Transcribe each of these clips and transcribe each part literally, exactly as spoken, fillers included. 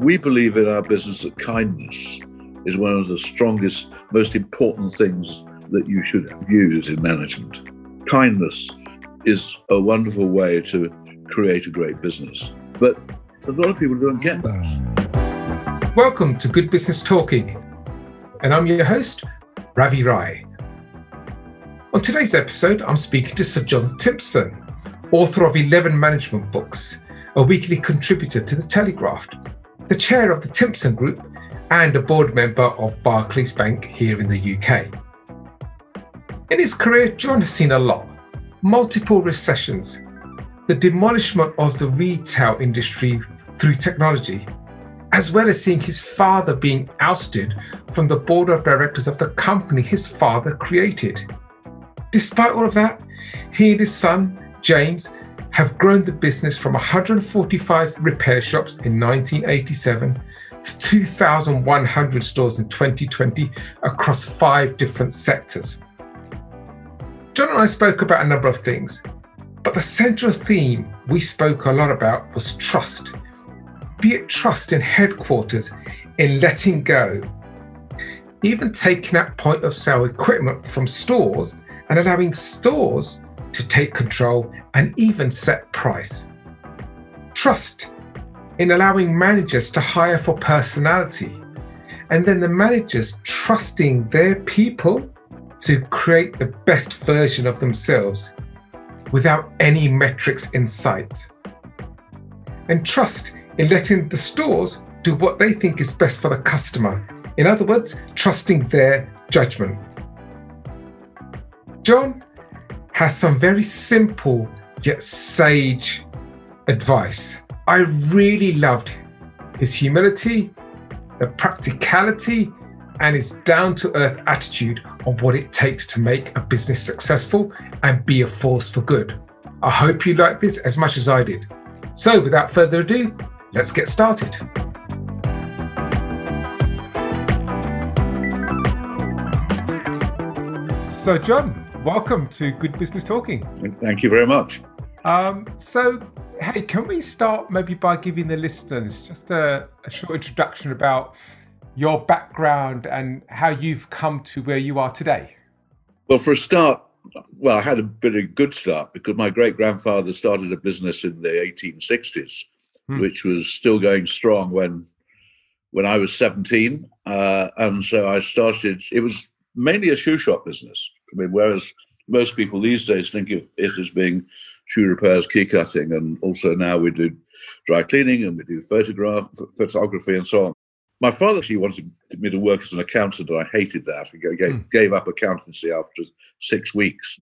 We believe in our business that kindness is one of the strongest, most important things that you should use in management. Kindness is a wonderful way to create a great business, but a lot of people don't get that. Welcome to Good Business Talking, and I'm your host, Ravi Rai. On today's episode, I'm speaking to Sir John Timpson, author of eleven management books, a weekly contributor to The Telegraph, the chair of the Timpson Group, and a board member of Barclays Bank here in the U K. In his career, John has seen a lot, multiple recessions, the demolishment of the retail industry through technology, as well as seeing his father being ousted from the board of directors of the company his father created. Despite all of that, he and his son, James, have grown the business from one hundred forty-five repair shops in nineteen eighty-seven to two thousand one hundred stores in twenty twenty across five different sectors. John and I spoke about a number of things, but the central theme we spoke a lot about was trust, be it trust in headquarters, in letting go, even taking out point of sale equipment from stores and allowing stores to take control and even set price. Trust in allowing managers to hire for personality, and then the managers trusting their people to create the best version of themselves without any metrics in sight. And trust in letting the stores do what they think is best for the customer. In other words, trusting their judgment. John has some very simple yet sage advice. I really loved his humility, the practicality, and his down-to-earth attitude on what it takes to make a business successful and be a force for good. I hope you like this as much as I did. So without further ado, let's get started. So John, welcome to Good Business Talking. Thank you very much. Um, so, hey, can we start maybe by giving the listeners just a, a short introduction about your background and how you've come to where you are today? Well, for a start, well, I had a bit of a good start because my great-grandfather started a business in the eighteen sixties, hmm. which was still going strong when when I was seventeen. Uh, and so I started, it was mainly a shoe shop business. I mean, whereas most people these days think of it as being shoe repairs, key cutting, and also now we do dry cleaning and we do photograph, photography and so on. My father actually wanted me to work as an accountant, and I hated that. I gave, mm. gave up accountancy after six weeks.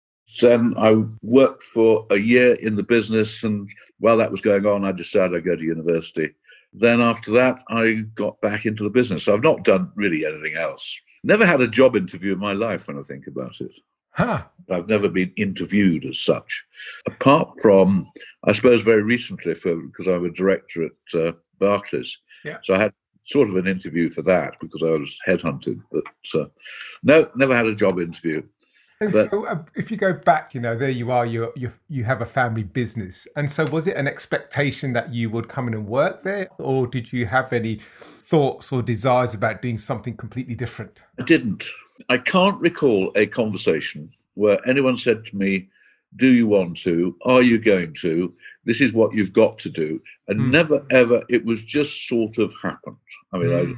Then I worked for a year in the business, and while that was going on, I decided I'd go to university. Then after that, I got back into the business. So I've not done really anything else. Never had a job interview in my life when I think about it. Huh. I've never been interviewed as such, apart from, I suppose, very recently, for because I was director at uh, Barclays. Yeah. So I had sort of an interview for that because I was headhunted. But uh, no, never had a job interview. And but, so uh, if you go back, you know, there you are, you you have a family business. And so was it an expectation that you would come in and work there? Or did you have any thoughts or desires about doing something completely different? I didn't. I can't recall a conversation where anyone said to me, do you want to? Are you going to? This is what you've got to do. And mm. never, ever, it was just sort of happened. I mean, mm.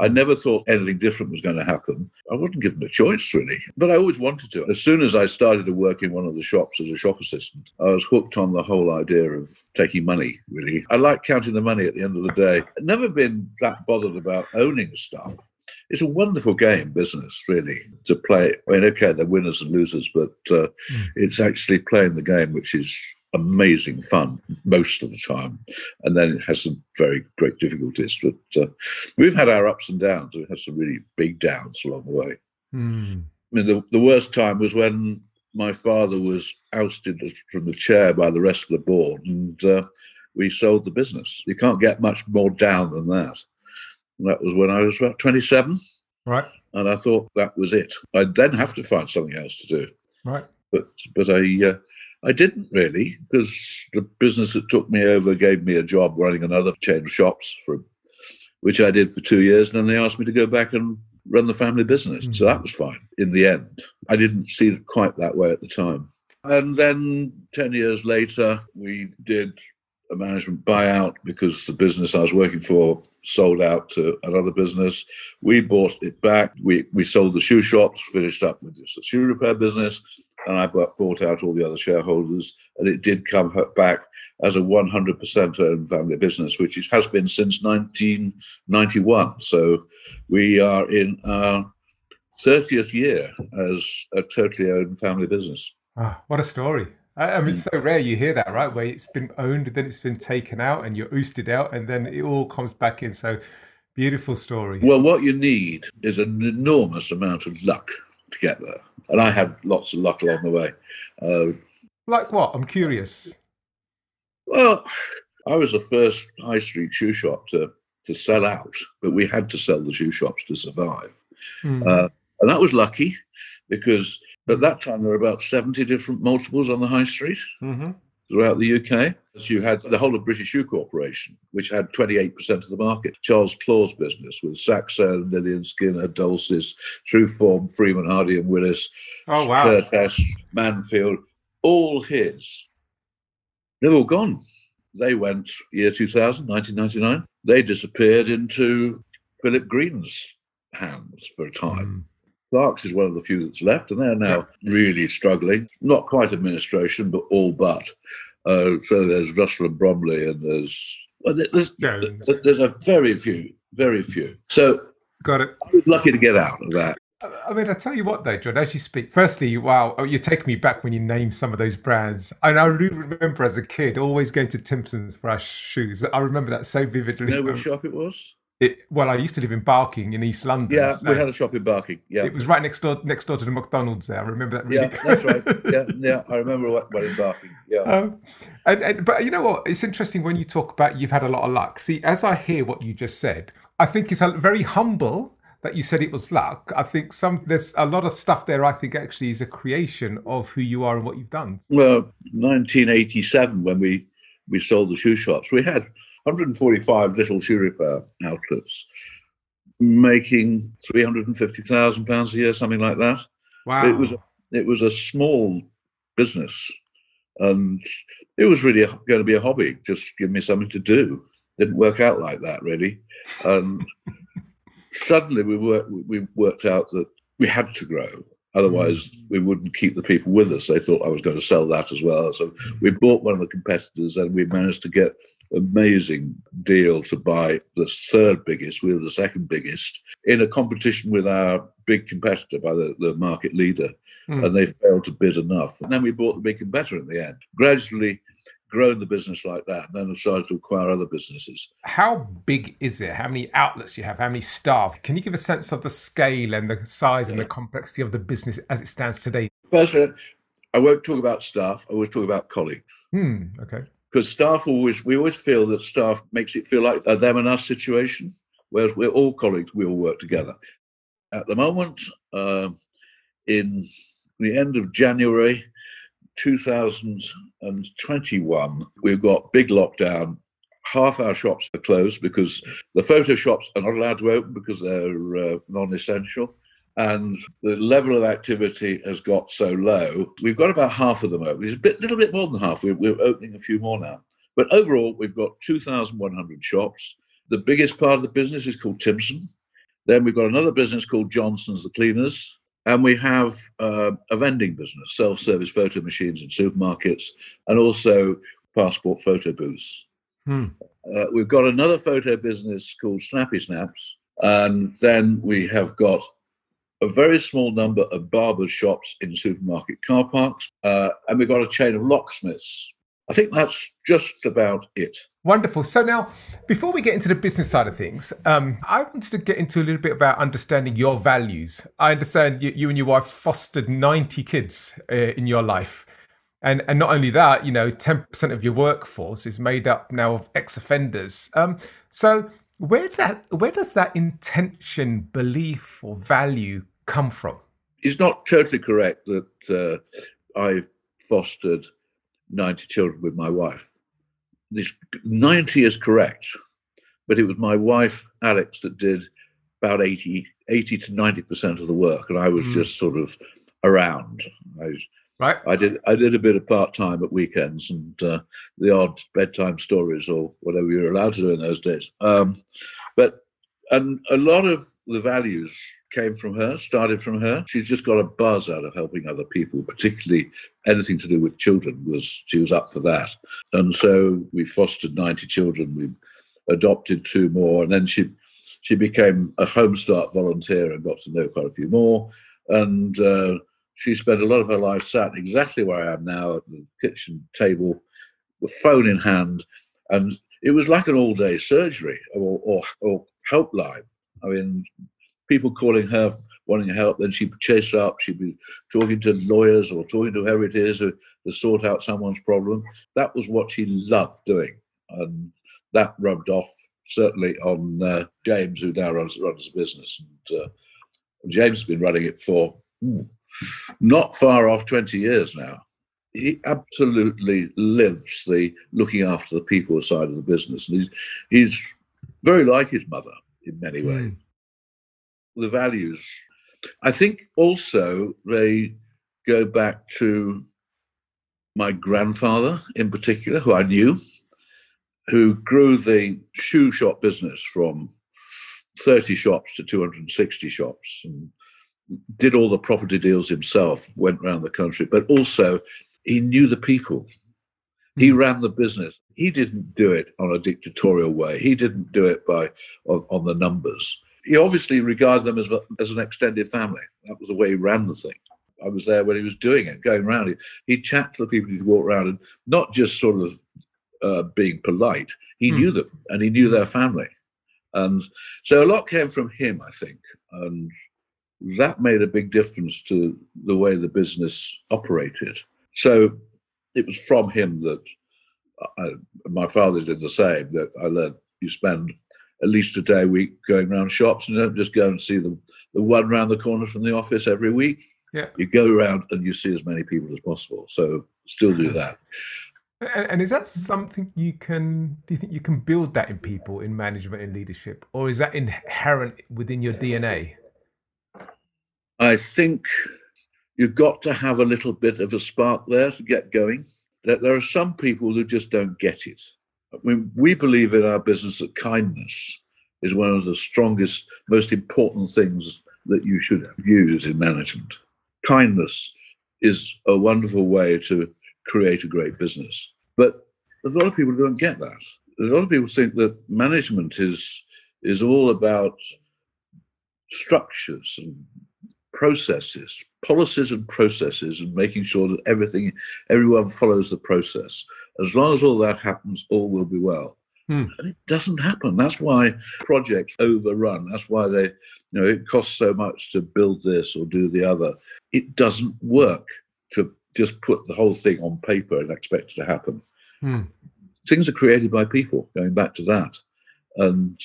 I, I never thought anything different was going to happen. I wasn't given a choice, really, but I always wanted to. As soon as I started to work in one of the shops as a shop assistant, I was hooked on the whole idea of taking money, really. I like counting the money at the end of the day. I've never been that bothered about owning stuff. It's a wonderful game, business, really, to play. I mean, okay, they're winners and losers, but uh, mm. it's actually playing the game, which is amazing fun most of the time, and then it has some very great difficulties, but uh, we've had our ups and downs. We've had some really big downs along the way. mm. I mean, the, the worst time was when my father was ousted from the chair by the rest of the board, and uh, we sold the business. You can't get much more down than that. And that was when I was about twenty-seven, right? And I thought that was it. I'd then have to find something else to do, right? But but I uh, I didn't really, because the business that took me over gave me a job running another chain of shops for which I did for two years. And then they asked me to go back and run the family business. Mm. So that was fine in the end. I didn't see it quite that way at the time. And then ten years later, we did a management buyout because the business I was working for sold out to another business. We bought it back. We we sold the shoe shops, finished up with just the shoe repair business, and I bought out all the other shareholders. And it did come back as a one hundred percent owned family business, which it has been since nineteen ninety-one. So we are in our thirtieth year as a totally owned family business. Ah, what a story. I mean, it's so rare you hear that, right? Where it's been owned, then it's been taken out and you're ousted out and then it all comes back in. So beautiful story. Well, what you need is an enormous amount of luck to get there. And I had lots of luck along the way. Uh, like what? I'm curious. Well, I was the first high street shoe shop to, to sell out, but we had to sell the shoe shops to survive. Mm. Uh, and that was lucky because at that time, there were about seventy different multiples on the high street mm-hmm. throughout the U K. So you had the whole of British Shoe Corporation, which had twenty-eight percent of the market. Charles Claw's business with Saxon, Lillian Skinner, Dulcis, Trueform, Freeman, Hardy and Willis, oh, wow. Curtis Manfield, all his. They're all gone. They went year two thousand, nineteen ninety-nine. They disappeared into Philip Green's hands for a time. Mm. Clark's is one of the few that's left, and they're now really struggling. Not quite administration, but all but. Uh, so there's Russell and Bromley, and there's, well, there's, there's, there's a very few, very few. So got it. I was lucky to get out of that. I mean, I tell you what, though, John, as you speak, firstly, wow, you take me back when you name some of those brands. And I do remember as a kid always going to Timpson's for our shoes. I remember that so vividly. You know which shop it was? It, well, I used to live in Barking in East London. Yeah, so we had a shop in Barking. Yeah, it was right next door, next door to the McDonald's. There, I remember that. Really. Yeah, that's right. Yeah, yeah, I remember what, what in Barking. Yeah, um, and, and but you know what? It's interesting when you talk about you've had a lot of luck. See, as I hear what you just said, I think it's very humble that you said it was luck. I think some there's a lot of stuff there. I think actually is a creation of who you are and what you've done. Well, nineteen eighty-seven, when we we sold the shoe shops, we had one hundred forty-five little shoe repair outlets, making three hundred fifty thousand pounds a year, something like that. Wow. It was, it was a small business, and it was really going to be a hobby, just give me something to do. Didn't work out like that, really. Um, suddenly we, were, we worked out that we had to grow. Otherwise, we wouldn't keep the people with us. They thought I was going to sell that as well. So we bought one of the competitors, and we managed to get an amazing deal to buy the third biggest. We were the second biggest in a competition with our big competitor by the, the market leader. Mm. And they failed to bid enough. And then we bought the big competitor in the end. Gradually grown the business like that, and then decided to acquire other businesses. How big is it? How many outlets you have? How many staff? Can you give a sense of the scale and the size and the complexity of the business as it stands today? First, I won't talk about staff. I always talk about colleagues. Hmm, okay. Because staff always, we always feel that staff makes it feel like a them and us situation, whereas we're all colleagues, we all work together. At the moment, uh, in the end of January two thousand twenty-one, we've got big lockdown. Half our shops are closed because the photo shops are not allowed to open because they're uh, non-essential. And the level of activity has got so low. We've got about half of them open. It's a bit, little bit more than half. We're, we're opening a few more now. But overall, we've got two thousand one hundred shops. The biggest part of the business is called Timpson. Then we've got another business called Johnson's The Cleaners. And we have uh, a vending business, self-service photo machines in supermarkets, and also passport photo booths. Hmm. Uh, we've got another photo business called Snappy Snaps. And then we have got a very small number of barber shops in supermarket car parks. Uh, and we've got a chain of locksmiths. I think that's just about it. Wonderful. So now, before we get into the business side of things, um, I wanted to get into a little bit about understanding your values. I understand you, you and your wife fostered ninety kids uh, in your life. And and not only that, you know, ten percent of your workforce is made up now of ex-offenders. Um, so where that where does that intention, belief or value come from? It's not totally correct that uh, I fostered ninety children with my wife. This ninety is correct, but it was my wife, Alex, that did about eighty to ninety percent of the work, and I was mm. just sort of around. I, right. I did I did a bit of part-time at weekends and uh, the odd bedtime stories or whatever you were allowed to do in those days. Um, but and a lot of the values came from her, started from her. She's just got a buzz out of helping other people, particularly anything to do with children. Was she was up for that. And so we fostered ninety children. We adopted two more, and then she she became a Home Start volunteer and got to know quite a few more. And uh, she spent a lot of her life sat exactly where I am now, at the kitchen table, with phone in hand. And it was like an all-day surgery or, or, or helpline. I mean, people calling her, wanting help, then she'd chase up. She'd be talking to lawyers or talking to whoever it is to sort out someone's problem. That was what she loved doing. And that rubbed off, certainly, on uh, James, who now runs, runs the business. And uh, James has been running it for hmm, not far off twenty years now. He absolutely lives the looking after the people side of the business. And he's, he's very like his mother in many ways. Mm. The values, I think also they go back to my grandfather in particular, who I knew, who grew the shoe shop business from thirty shops to two hundred sixty shops and did all the property deals himself, went around the country, but also he knew the people. He ran the business. He didn't do it on a dictatorial way. He didn't do it by on, on the numbers. He obviously regarded them as, as an extended family. That was the way he ran the thing. I was there when he was doing it, going around. He, he chatted to the people who walked around and not just sort of uh, being polite. He mm. knew them and he knew their family. And so a lot came from him, I think. And that made a big difference to the way the business operated. So it was from him that I, my father did the same, that I learned you spend at least a day a week going around shops and don't just go and see the, the one round the corner from the office every week. Yeah. You go around and you see as many people as possible. So still do that. And is that something you can, do you think you can build that in people, in management and leadership, or is that inherent within your D N A? I think you've got to have a little bit of a spark there to get going. There are some people who just don't get it. I mean, we believe in our business that kindness is one of the strongest, most important things that you should use in management. Kindness is a wonderful way to create a great business. But a lot of people don't get that. A lot of people think that management is, is all about structures and processes, policies and processes, and making sure that everything, everyone follows the process. As long as all that happens, all will be well. Hmm. And it doesn't happen. That's why projects overrun. That's why they, you know, it costs so much to build this or do the other. It doesn't work to just put the whole thing on paper and expect it to happen. Hmm. Things are created by people, going back to that. And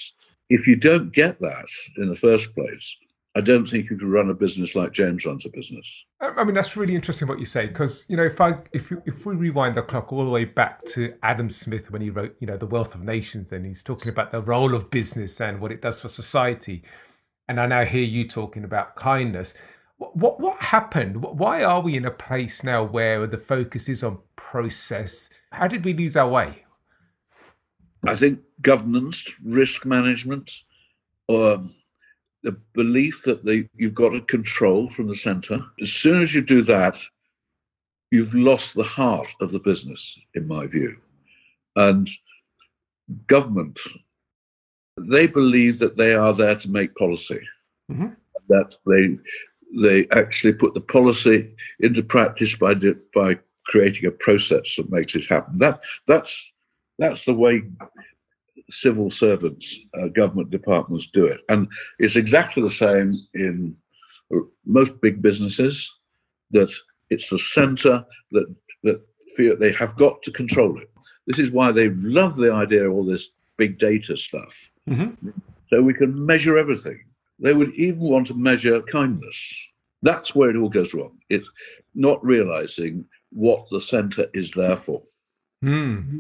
if you don't get that in the first place, I don't think you could run a business like James runs a business. I mean, that's really interesting what you say, because, you know, if I if you, if we rewind the clock all the way back to Adam Smith when he wrote, you know, The Wealth of Nations, and he's talking about the role of business and what it does for society. And I now hear you talking about kindness. What what, what happened? Why are we in a place now where the focus is on process? How did we lose our way? I think governance, risk management, um, the belief that they, you've got to control from the centre. As soon as you do that, you've lost the heart of the business, in my view. And government, they believe that they are there to make policy, mm-hmm. that they they actually put the policy into practice by by creating a process that makes it happen. That that's that's the way civil servants, uh, government departments do it. And it's exactly the same in most big businesses, that it's the centre that that feel they have got to control it. This is why they love the idea of all this big data stuff. Mm-hmm. So we can measure everything. They would even want to measure kindness. That's where it all goes wrong. It's not realising what the centre is there for. Mm-hmm.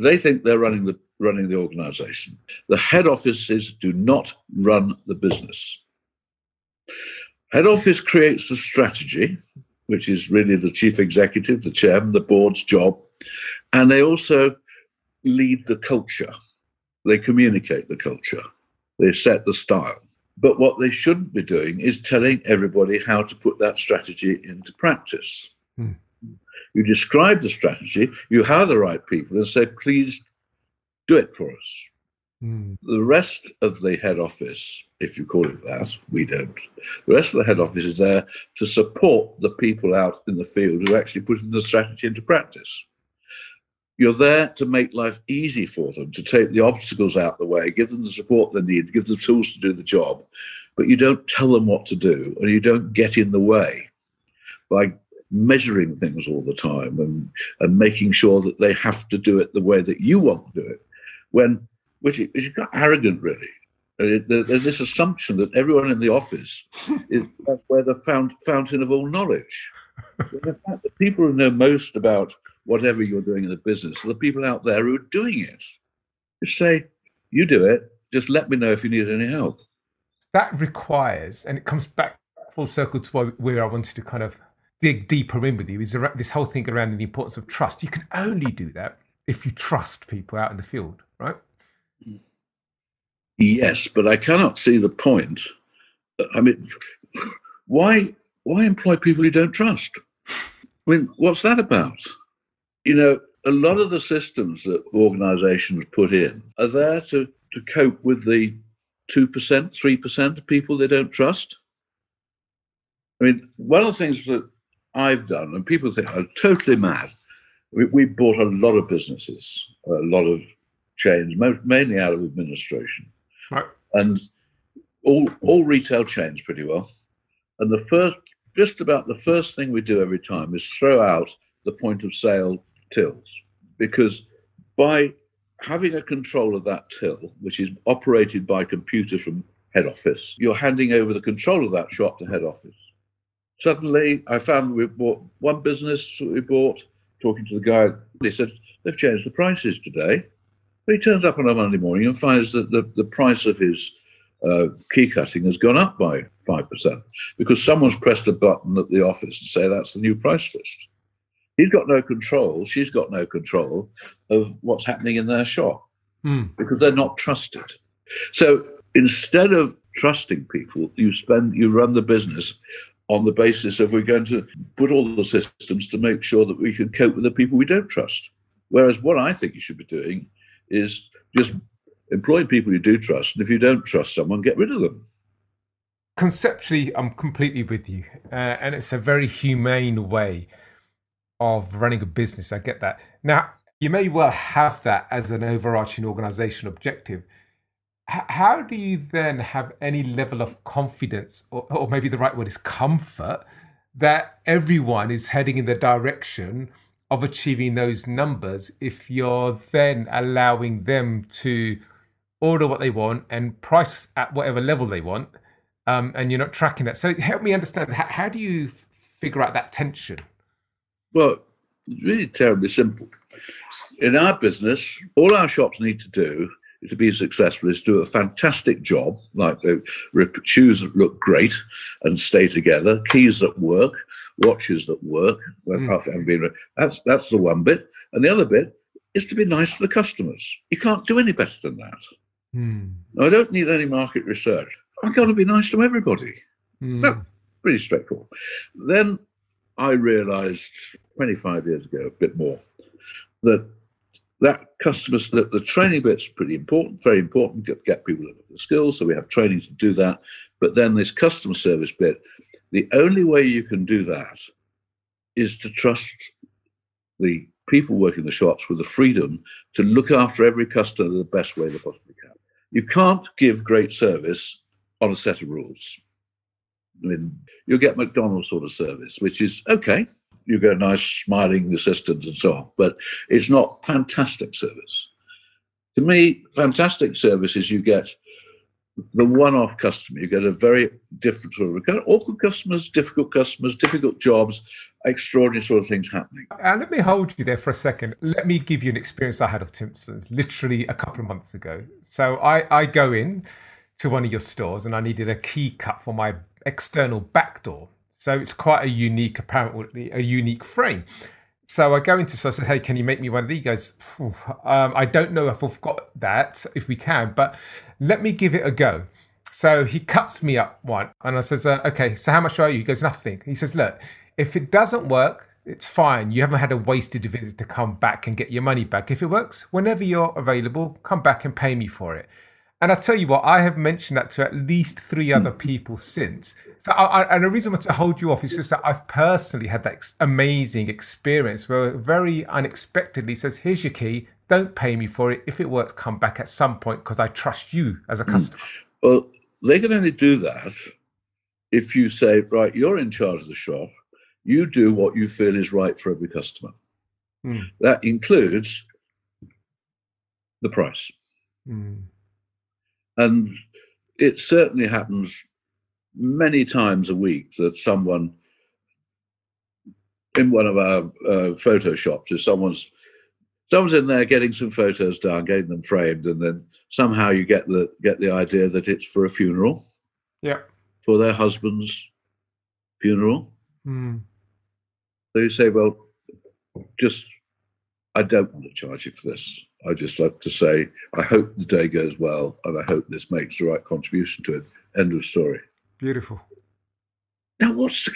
They think they're running the running the organization. The head offices do not run the business. Head office creates the strategy, which is really the chief executive, the chairman, the board's job, and they also lead the culture. They communicate the culture. They set the style. But what they shouldn't be doing is telling everybody how to put that strategy into practice. Hmm. You describe the strategy, you hire the right people and say, please do it for us. Mm. The rest of the head office, if you call it that, we don't. The rest of the head office is there to support the people out in the field who are actually putting the strategy into practice. You're there to make life easy for them, to take the obstacles out of the way, give them the support they need, give them the tools to do the job, but you don't tell them what to do and you don't get in the way by measuring things all the time and, and making sure that they have to do it the way that you want to do it, when which is, is quite arrogant, really. There's this assumption that everyone in the office is that's where the found, fountain of all knowledge. The fact that people who know most about whatever you're doing in the business are the people out there who are doing it. Just say, you do it, just let me know if you need any help. That requires, and it comes back full circle to where I wanted to kind of dig deeper in with you, is this whole thing around the importance of trust. You can only do that if you trust people out in the field, right? Yes, but I cannot see the point. I mean, why why employ people you don't trust? I mean, what's that about? You know, a lot of the systems that organizations put in are there to, to cope with the two percent, three percent of people they don't trust. I mean, one of the things that I've done, and people think I'm totally mad, we, we bought a lot of businesses, a lot of chains, mainly out of administration. Right. And all all retail chains pretty well. And the first, just about the first thing we do every time is throw out the point of sale tills, because by having a control of that till, which is operated by computer from head office, you're handing over the control of that shop to head office. Suddenly, I found we bought one business that we bought, talking to the guy, he said, they've changed the prices today. But he turns up on a Monday morning and finds that the, the price of his uh, key cutting has gone up by five percent because someone's pressed a button at the office and say, that's the new price list. He's got no control, she's got no control of what's happening in their shop mm. because they're not trusted. So instead of trusting people, you spend, you run the business on the basis of we're going to put all the systems to make sure that we can cope with the people we don't trust. Whereas what I think you should be doing is just employ people you do trust, and if you don't trust someone, get rid of them. Conceptually, I'm completely with you, uh, and it's a very humane way of running a business. I get that. Now, you may well have that as an overarching organizational objective. How do you then have any level of confidence, or, or maybe the right word is comfort, that everyone is heading in the direction of achieving those numbers if you're then allowing them to order what they want and price at whatever level they want, um, and you're not tracking that? So help me understand, how, how do you figure out that tension? Well, it's really terribly simple. In our business, all our shops need to do to be successful is do a fantastic job, like the shoes that look great and stay together, keys that work, watches that work. Mm. That's that's the one bit. And the other bit is to be nice to the customers. You can't do any better than that. Mm. I don't need any market research. I've got to be nice to everybody. Mm. That's pretty straightforward. Then I realized twenty-five years ago, a bit more, that That customers, the, the training bit's pretty important, very important, get, get people to the skills, so we have training to do that. But then this customer service bit, the only way you can do that is to trust the people working the shops with the freedom to look after every customer the best way they possibly can. You can't give great service on a set of rules. I mean, you'll get McDonald's sort of service, which is okay. You get a nice smiling assistant and so on, but it's not fantastic service. To me, fantastic service is you get the one-off customer. You get a very different sort of recurrent, awkward customers, difficult customers, difficult jobs, extraordinary sort of things happening. And let me hold you there for a second. Let me give you an experience I had of Timpson's literally a couple of months ago. So I, I go in to one of your stores and I needed a key cut for my external back door. So it's quite a unique, apparently a unique frame. So I go into, so I said, hey, can you make me one of these? He goes, um, I don't know if I've got that, if we can, but let me give it a go. So he cuts me up one and I says, uh, okay, so how much are you? He goes, nothing. He says, look, if it doesn't work, it's fine. You haven't had a wasted visit to come back and get your money back. If it works, whenever you're available, come back and pay me for it. And I tell you what, I have mentioned that to at least three other people since. So, I, I, and the reason why to hold you off is just that I've personally had that ex- amazing experience where very unexpectedly says, here's your key, don't pay me for it. If it works, come back at some point because I trust you as a customer. Well, they can only do that if you say, right, you're in charge of the shop. You do what you feel is right for every customer. Mm. That includes the price. Mm. And it certainly happens many times a week that someone in one of our uh, photo shops, if someone's someone's in there getting some photos done, getting them framed, and then somehow you get the get the idea that it's for a funeral, yeah, for their husband's funeral. Mm. So you say, well, just I don't want to charge you for this. I just like to say, I hope the day goes well, and I hope this makes the right contribution to it. End of story. Beautiful. Now, what's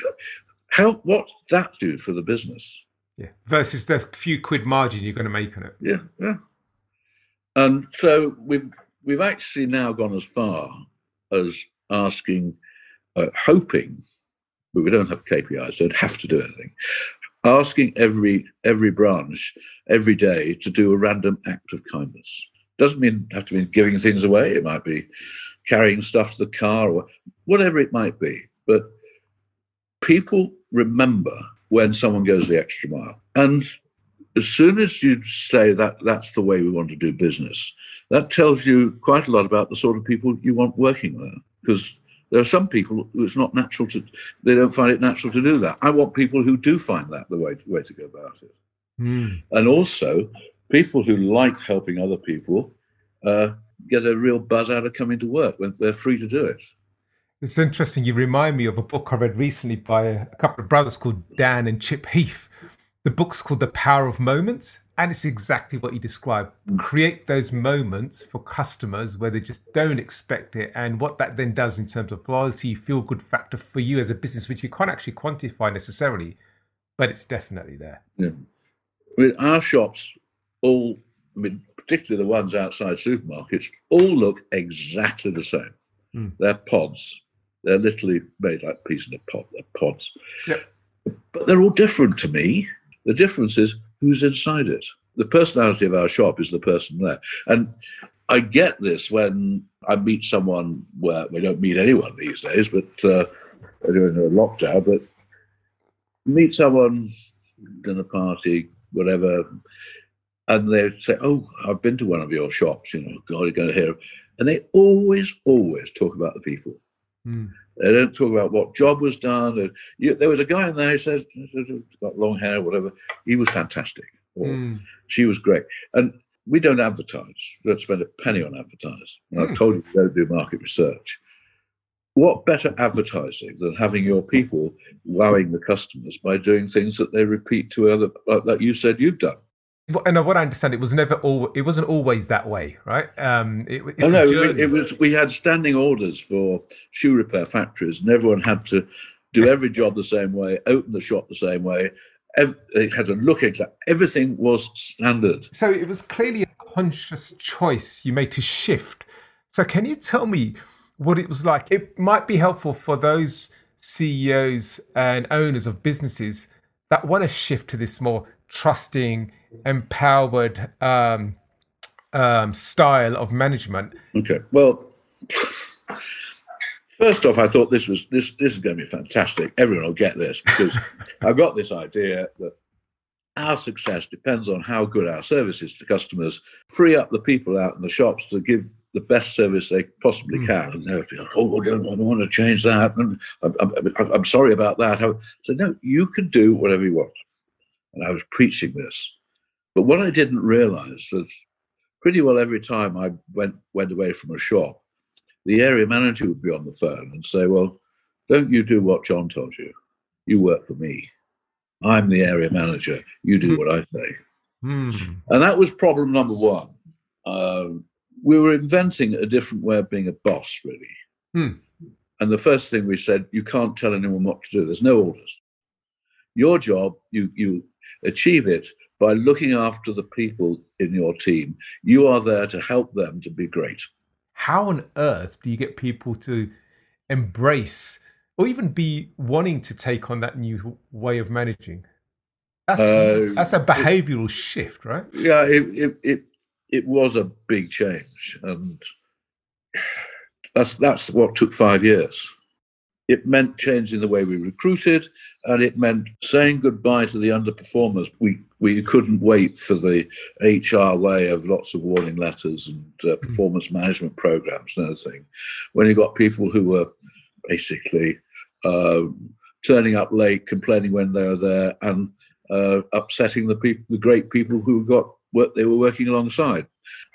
how what that do for the business? Yeah, versus the few quid margin you're going to make on it. Yeah, yeah. And so we've we've actually now gone as far as asking, uh, hoping, but we don't have K P Is, so don't have to do anything. Asking every every branch every day to do a random act of kindness. Doesn't mean have to be giving things away. It might be carrying stuff to the car or whatever it might be. But people remember when someone goes the extra mile. And as soon as you say that that's the way we want to do business, that tells you quite a lot about the sort of people you want working there. Because there are some people who it's not natural to, they don't find it natural to do that. I want people who do find that the way to, way to go about it. Mm. And also, people who like helping other people uh, get a real buzz out of coming to work when they're free to do it. It's interesting. You remind me of a book I read recently by a couple of brothers called Dan and Chip Heath. The book's called The Power of Moments. And it's exactly what you described. Create those moments for customers where they just don't expect it. And what that then does in terms of loyalty, feel good factor for you as a business, which you can't actually quantify necessarily, but it's definitely there. Yeah. I mean, our shops all, I mean, particularly the ones outside supermarkets, all look exactly the same. Mm. They're pods. They're literally made like pieces of pod, they're pods. Yep. But they're all different to me. The difference is who's inside it. The personality of our shop is the person there. And I get this when I meet someone where we don't meet anyone these days, but uh, during a lockdown, but meet someone, dinner party, whatever, and they say, oh, I've been to one of your shops, you know, God, you're going to hear. And they always, always talk about the people. Mm. They don't talk about what job was done. There was a guy in there who said, got long hair, whatever. He was fantastic. Or mm. she was great. And we don't advertise. We don't spend a penny on advertising. And mm. I've told you we don't do market research. What better advertising than having your people wowing the customers by doing things that they repeat to other, like, like you said you've done. And what I understand, it was never all. It wasn't always that way, right? Um, it, it's oh, no, it, it was. We had standing orders for shoe repair factories, and everyone had to do every job the same way, open the shop the same way. Every, they had to look exact. Everything was standard. So it was clearly a conscious choice you made to shift. So can you tell me what it was like? It might be helpful for those C E Os and owners of businesses that want to shift to this more trusting, empowered um, um, style of management. Okay. Well, first off, I thought this was this this is going to be fantastic. Everyone will get this because I've got this idea that our success depends on how good our service is to customers. Free up the people out in the shops to give the best service they possibly mm. can. And they'll feel, oh, I don't want to change that. And I'm, I'm, I'm sorry about that. I said, no, you can do whatever you want. And I was preaching this. But what I didn't realize that pretty well every time I went, went away from a shop, the area manager would be on the phone and say, well, don't you do what John told you. You work for me. I'm the area manager. You do mm. what I say. Mm. And that was problem number one. Uh, we were inventing a different way of being a boss, really. Mm. And the first thing we said, you can't tell anyone what to do. There's no orders. Your job, you, you achieve it by looking after the people in your team. You are there to help them to be great. How on earth do you get people to embrace or even be wanting to take on that new way of managing? That's uh, that's a behavioural shift, right? Yeah, it, it it it was a big change, and that's that's what took five years. It meant changing the way we recruited, and it meant saying goodbye to the underperformers. We we couldn't wait for the H R way of lots of warning letters and uh, performance mm-hmm. management programs and everything. When you got people who were basically uh, turning up late, complaining when they were there, and uh, upsetting the people, the great people who got what they were working alongside.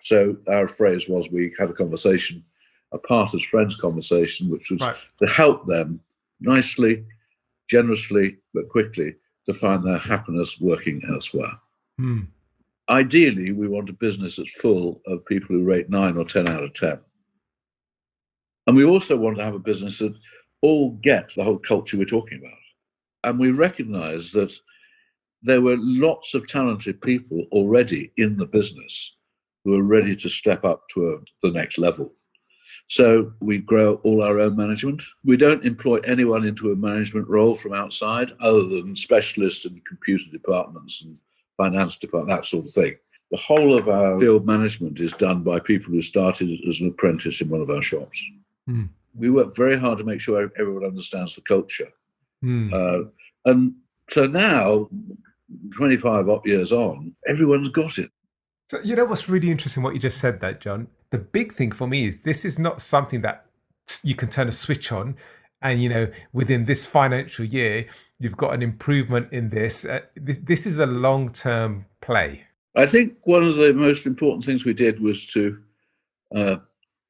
So our phrase was, we had a conversation, a part as friends conversation, which was right. to help them nicely, generously, but quickly to find their happiness working elsewhere. Hmm. Ideally, we want a business that's full of people who rate nine or ten out of ten. And we also want to have a business that all gets the whole culture we're talking about. And we recognize that there were lots of talented people already in the business who were ready to step up to a, the next level. So we grow all our own management. We don't employ anyone into a management role from outside other than specialists in computer departments and finance departments, that sort of thing. The whole of our field management is done by people who started as an apprentice in one of our shops. Mm. We work very hard to make sure everyone understands the culture. Mm. Uh, and so now, twenty-five years on, everyone's got it. So you know what's really interesting, what you just said there, John? The big thing for me is this is not something that you can turn a switch on and, you know, within this financial year, you've got an improvement in this. Uh, this, this is a long-term play. I think one of the most important things we did was to uh,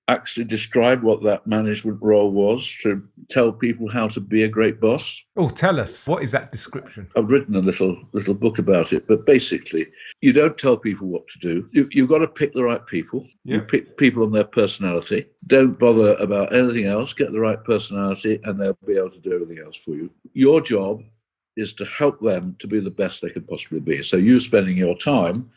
actually describe what that management role was, to tell people how to be a great boss. Oh, tell us. What is that description? I've written a little little book about it, but basically, you don't tell people what to do. You, you've got to pick the right people. Yeah. You pick people on their personality. Don't bother about anything else. Get the right personality, and they'll be able to do everything else for you. Your job is to help them to be the best they can possibly be. So you spending your time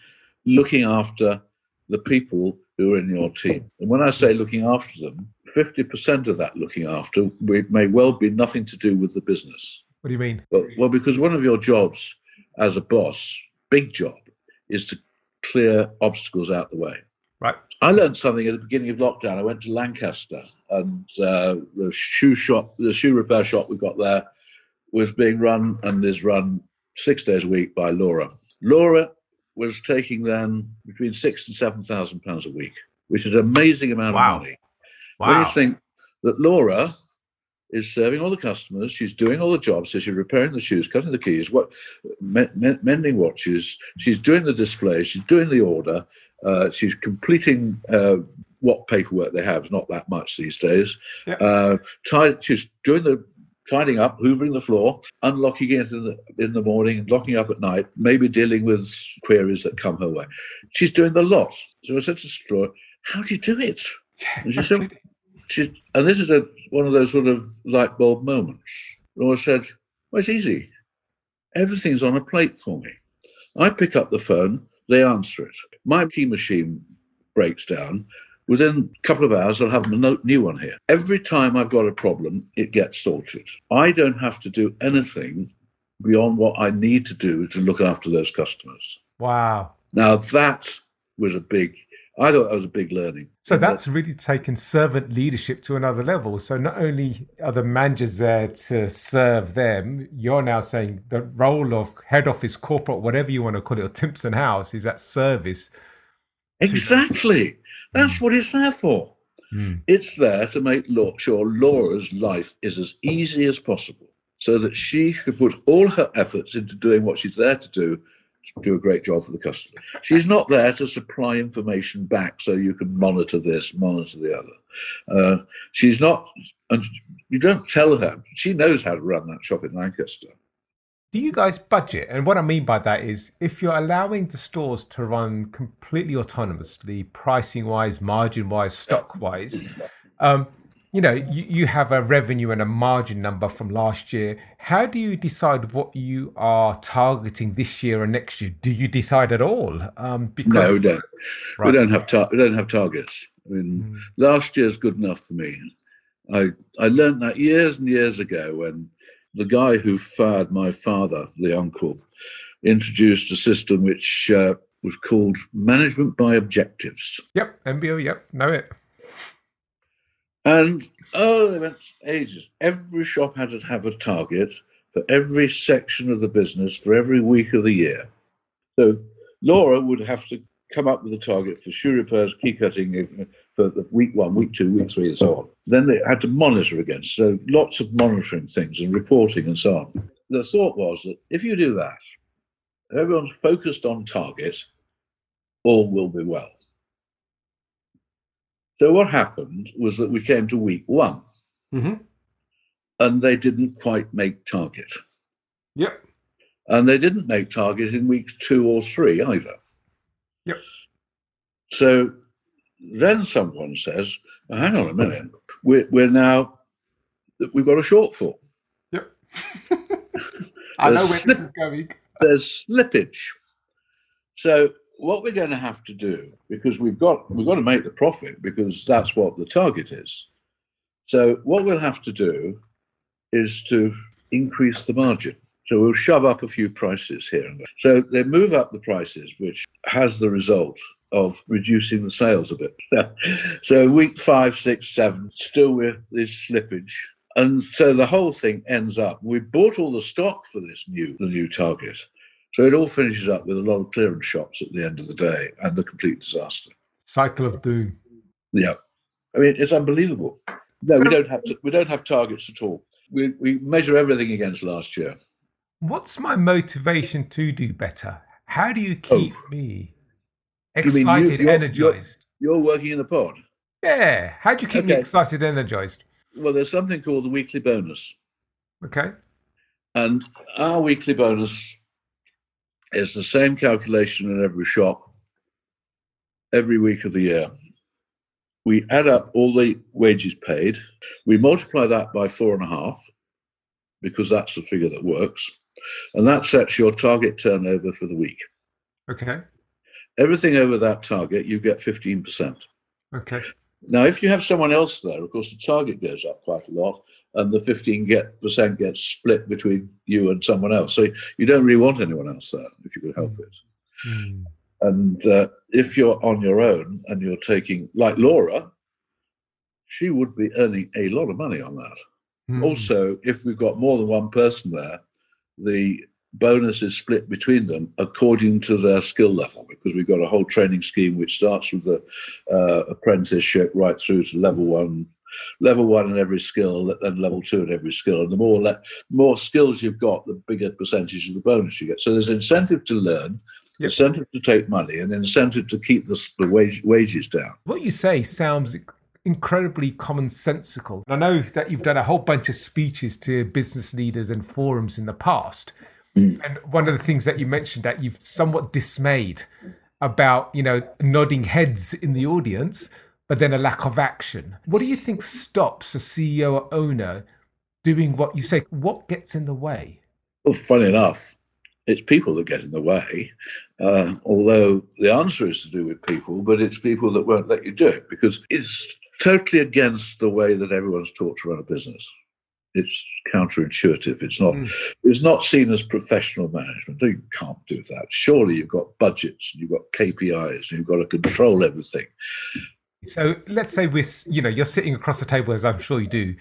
looking after the people who are in your team. And when I say looking after them, fifty percent of that looking after may well be nothing to do with the business. What do you mean? Well, well, because one of your jobs as a boss, big job, is to clear obstacles out the way. Right. I learned something at the beginning of lockdown. I went to Lancaster, and uh, the shoe shop, the shoe repair shop we got there, was being run and is run six days a week by Laura. Laura was taking then between six and seven thousand pounds a week, which is an amazing amount wow. of money. Wow. When you think that Laura is serving all the customers, she's doing all the jobs, so she's repairing the shoes, cutting the keys, what, mending watches, she's doing the display, she's doing the order, uh, she's completing uh, what paperwork they have, not that much these days. Yep. Uh, tie, she's doing the tidying up, hoovering the floor, unlocking it in the, in the morning, and locking up at night, maybe dealing with queries that come her way. She's doing the lot. So I said to Laura, how do you do it? Yeah, and, she said, she, and this is a, one of those sort of light bulb moments. Laura said, well, it's easy. Everything's on a plate for me. I pick up the phone, they answer it. My key machine breaks down. Within a couple of hours, I'll have a new one here. Every time I've got a problem, it gets sorted. I don't have to do anything beyond what I need to do to look after those customers. Wow. Now, that was a big, I thought that was a big learning. So that's really taken servant leadership to another level. So not only are the managers there to serve them, you're now saying the role of head office, corporate, whatever you want to call it, or Timpson House, is that service. Exactly. That's what it's there for. Mm. It's there to make sure Laura's life is as easy as possible so that she could put all her efforts into doing what she's there to do, to do a great job for the customer. She's not there to supply information back so you can monitor this, monitor the other. Uh, she's not, and you don't tell her. She knows how to run that shop in Lancaster. Do you guys budget? And what I mean by that is if you're allowing the stores to run completely autonomously, pricing-wise, margin-wise, stock-wise, um, you know, you, you have a revenue and a margin number from last year. How do you decide what you are targeting this year and next year? Do you decide at all? Um, because no, we don't. Right. We don't have tar- we don't have targets. I mean, mm. last year's good enough for me. I I learned that years and years ago when the guy who fired my father, the uncle, introduced a system which uh, was called Management by Objectives. Yep, M B O, yep, know it. And, oh, they went ages. Every shop had to have a target for every section of the business for every week of the year. So Laura would have to come up with a target for shoe repairs, key cutting, for the week one, week two, week three, and so on. Then they had to monitor again. So lots of monitoring things and reporting and so on. The thought was that if you do that, everyone's focused on target, all will be well. So what happened was that we came to week one, mm-hmm. and they didn't quite make target. Yep. And they didn't make target in weeks two or three either. Yep. So then someone says, oh, hang on a minute, we're, we're now, we've got a shortfall. Yep. I know where slip- this is going. There's slippage. So what we're going to have to do, because we've got, we've got to make the profit, because that's what the target is. So what we'll have to do is to increase the margin. So we'll shove up a few prices here and there. So they move up the prices, which has the result of reducing the sales a bit. So week five, six, seven, still with this slippage. And so the whole thing ends up, we bought all the stock for this new, the new target. So it all finishes up with a lot of clearance shops at the end of the day and a complete disaster. Cycle of doom. Yeah. I mean, it's unbelievable. No, we don't have to, we don't have targets at all. We we measure everything against last year. What's my motivation to do better? How do you keep oh. me excited, you, you're, energized? You're, you're working in a pod. Yeah. How do you keep okay. me excited, energized? Well, there's something called the weekly bonus. Okay. And our weekly bonus is the same calculation in every shop, every week of the year. We add up all the wages paid. We multiply that by four and a half, because that's the figure that works. And that sets your target turnover for the week. Okay. Everything over that target, you get fifteen percent. Okay. Now, if you have someone else there, of course, the target goes up quite a lot, and the fifteen percent gets split between you and someone else. So you don't really want anyone else there if you could help it. Mm. And uh, if you're on your own and you're taking, like Laura, she would be earning a lot of money on that. Mm. Also, if we've got more than one person there, the bonus is split between them according to their skill level, because we've got a whole training scheme which starts with the uh, apprenticeship right through to level one, level one in every skill, and level two in every skill. And the more le- more skills you've got, the bigger percentage of the bonus you get. So there's incentive to learn, yep. incentive to take money, and incentive to keep the, the wage, wages down. What you say sounds incredibly commonsensical. I know that you've done a whole bunch of speeches to business leaders and forums in the past. Mm. And one of the things that you mentioned that you've somewhat dismayed about, you know, nodding heads in the audience, but then a lack of action. What do you think stops a C E O or owner doing what you say? What gets in the way? Well, funny enough, it's people that get in the way, uh, although the answer is to do with people, but it's people that won't let you do it, because it's totally against the way that everyone's taught to run a business. It's counterintuitive. It's not mm. It's not seen as professional management. You can't do that. Surely you've got budgets, and you've got K P Is, and you've got to control everything. So let's say we're, you know, you're sitting across the table, as I'm sure you do,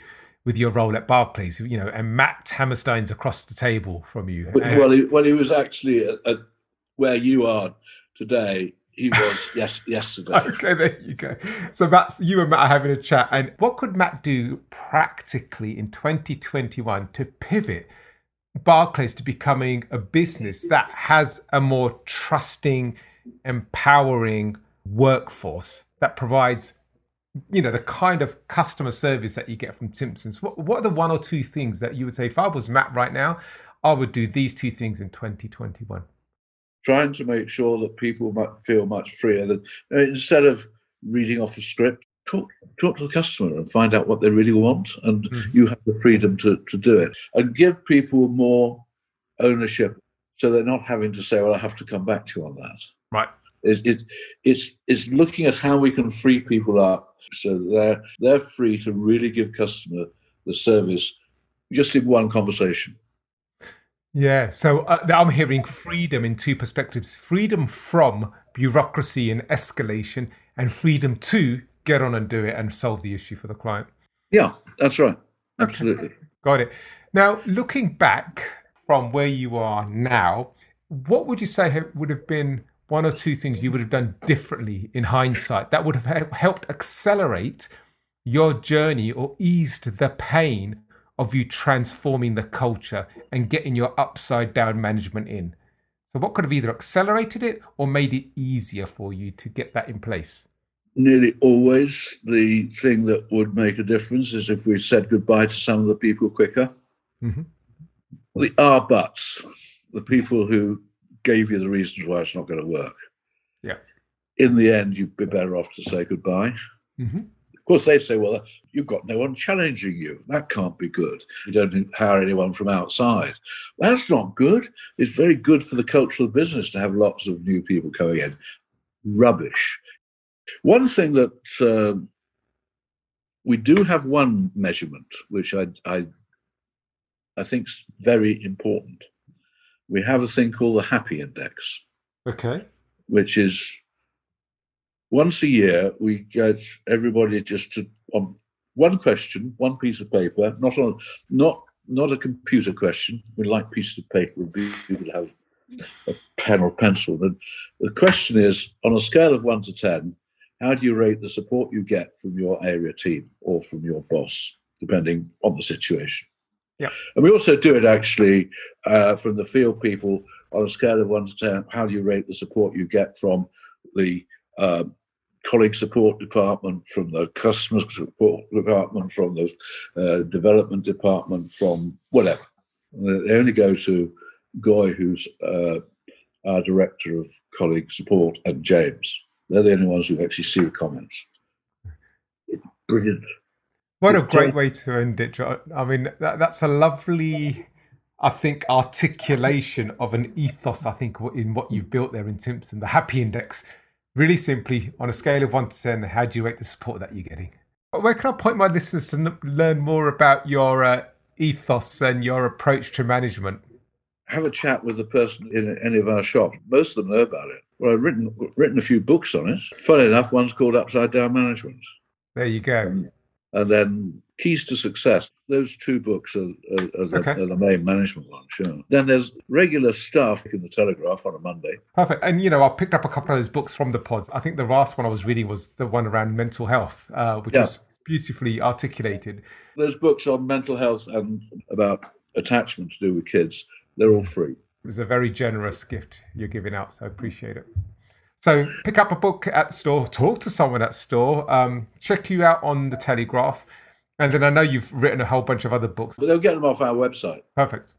with your role at Barclays, you know, and Matt Hammerstein's across the table from you. Well, he, well, he was actually at, at where you are today he was yes yesterday. Okay, there you go. So that's you and Matt having a chat. And what could Matt do practically in twenty twenty-one to pivot Barclays to becoming a business that has a more trusting, empowering workforce that provides, you know, the kind of customer service that you get from Timpson's? What, what are the one or two things that you would say, if I was Matt right now, I would do these two things in twenty twenty-one? Trying to make sure that people might feel much freer. That instead of reading off a script, talk talk to the customer and find out what they really want, and mm-hmm. you have the freedom to, to do it. And give people more ownership, so they're not having to say, well, I have to come back to you on that. Right. It, it, it's, it's looking at how we can free people up so they're, they're free to really give customer the service just in one conversation. Yeah, so uh, I'm hearing freedom in two perspectives. Freedom from bureaucracy and escalation, and freedom to get on and do it and solve the issue for the client. Yeah, that's right. Absolutely. Okay. Got it. Now, looking back from where you are now, what would you say would have been one or two things you would have done differently in hindsight that would have helped accelerate your journey or eased the pain of you transforming the culture and getting your upside down management in? So what could have either accelerated it or made it easier for you to get that in place? Nearly always the thing that would make a difference is if we said goodbye to some of the people quicker. Mm-hmm. The are buts, the people who gave you the reasons why it's not going to work. Yeah. In the end, you'd be better off to say goodbye. Mm-hmm. Of course, they say, well, you've got no one challenging you. That can't be good. You don't hire anyone from outside. That's not good. It's very good for the culture of the business to have lots of new people coming in. Rubbish. One thing that um, we do have one measurement, which I, I, I think is very important. We have a thing called the Happy Index. Okay. Which is... Once a year, we get everybody just to on one question, one piece of paper, not on, not not a computer question. We like pieces of paper. People have a pen or pencil. And the question is, on a scale of one to ten, how do you rate the support you get from your area team or from your boss, depending on the situation? Yeah. And we also do it actually uh, from the field people on a scale of one to ten. How do you rate the support you get from the uh, colleague support department, from the customer support department, from the uh, development department, from whatever? They only go to Guy, who's uh, our director of colleague support, and James. They're the only ones who actually see the comments. Brilliant. What a great way to end it, John. I mean, that, that's a lovely... I think articulation of an ethos, I think, in what you've built there in Timpson, the Happy Index. Really simply, on a scale of one to ten, how do you rate the support that you're getting? Where can I point my listeners to learn more about your uh, ethos and your approach to management? Have a chat with the person in any of our shops. Most of them know about it. Well, I've written, written a few books on it. Funnily enough, one's called Upside Down Management. There you go. And then Keys to Success. Those two books are, are, are, okay. the, are the main management ones. Sure. Then there's regular stuff in The Telegraph on a Monday. Perfect. And, you know, I've picked up a couple of those books from the pods. I think the last one I was reading was the one around mental health, uh, which yeah. was beautifully articulated. There's books on mental health and about attachment to do with kids. They're all free. It was a very generous gift you're giving out, so I appreciate it. So pick up a book at the store, talk to someone at the store, um, check you out on The Telegraph. And then I know you've written a whole bunch of other books. But they'll get them off our website. Perfect.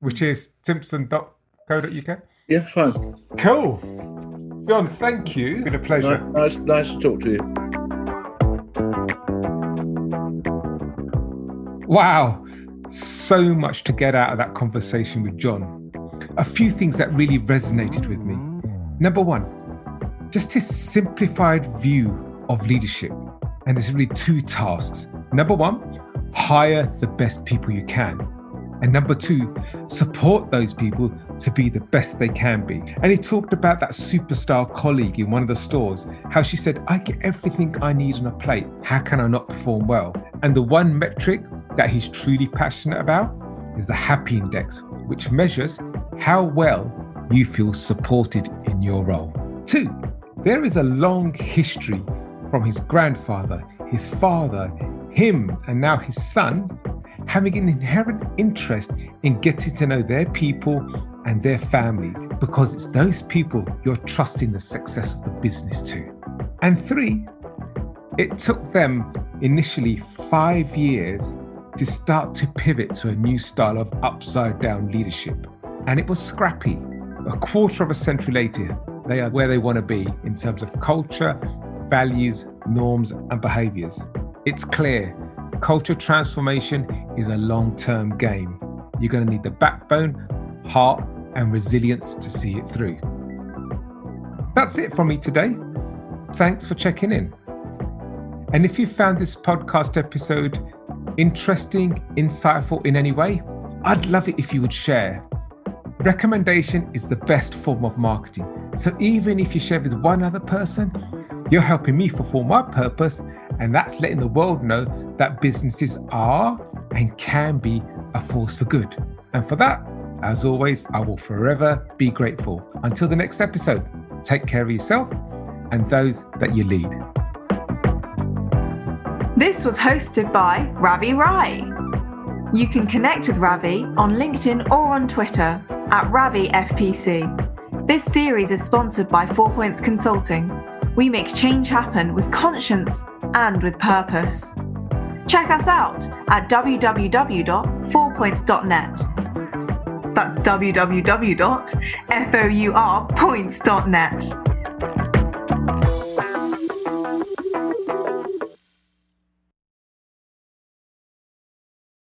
Which is timpson dot co dot U K? Yeah, fine. Cool. John, thank you. It's been a pleasure. Nice, nice to talk to you. Wow. So much to get out of that conversation with John. A few things that really resonated with me. Number one, just his simplified view of leadership. And there's really two tasks. Number one, hire the best people you can. And number two, support those people to be the best they can be. And he talked about that superstar colleague in one of the stores, how she said, I get everything I need on a plate. How can I not perform well? And the one metric that he's truly passionate about is the Happy Index, which measures how well you feel supported in your role. Two, There is a long history from his grandfather, his father, him, and now his son, having an inherent interest in getting to know their people and their families, because it's those people you're trusting the success of the business to. And three, it took them initially five years to start to pivot to a new style of upside down leadership. And it was scrappy. A quarter of a century later, they are where they want to be in terms of culture, values, norms, and behaviors. It's clear, culture transformation is a long-term game. You're going to need the backbone, heart, and resilience to see it through. That's it from me today. Thanks for checking in. And if you found this podcast episode interesting, insightful in any way, I'd love it if you would share. Recommendation is the best form of marketing. So even if you share with one other person, you're helping me fulfill my purpose, and that's letting the world know that businesses are and can be a force for good. And for that, as always, I will forever be grateful. Until the next episode, take care of yourself and those that you lead. This was hosted by Ravi Rai. You can connect with Ravi on LinkedIn or on Twitter at Ravi F P C. This series is sponsored by Four Points Consulting. We make change happen with conscience and with purpose. Check us out at w w w dot four points dot net. That's w w w dot four points dot net.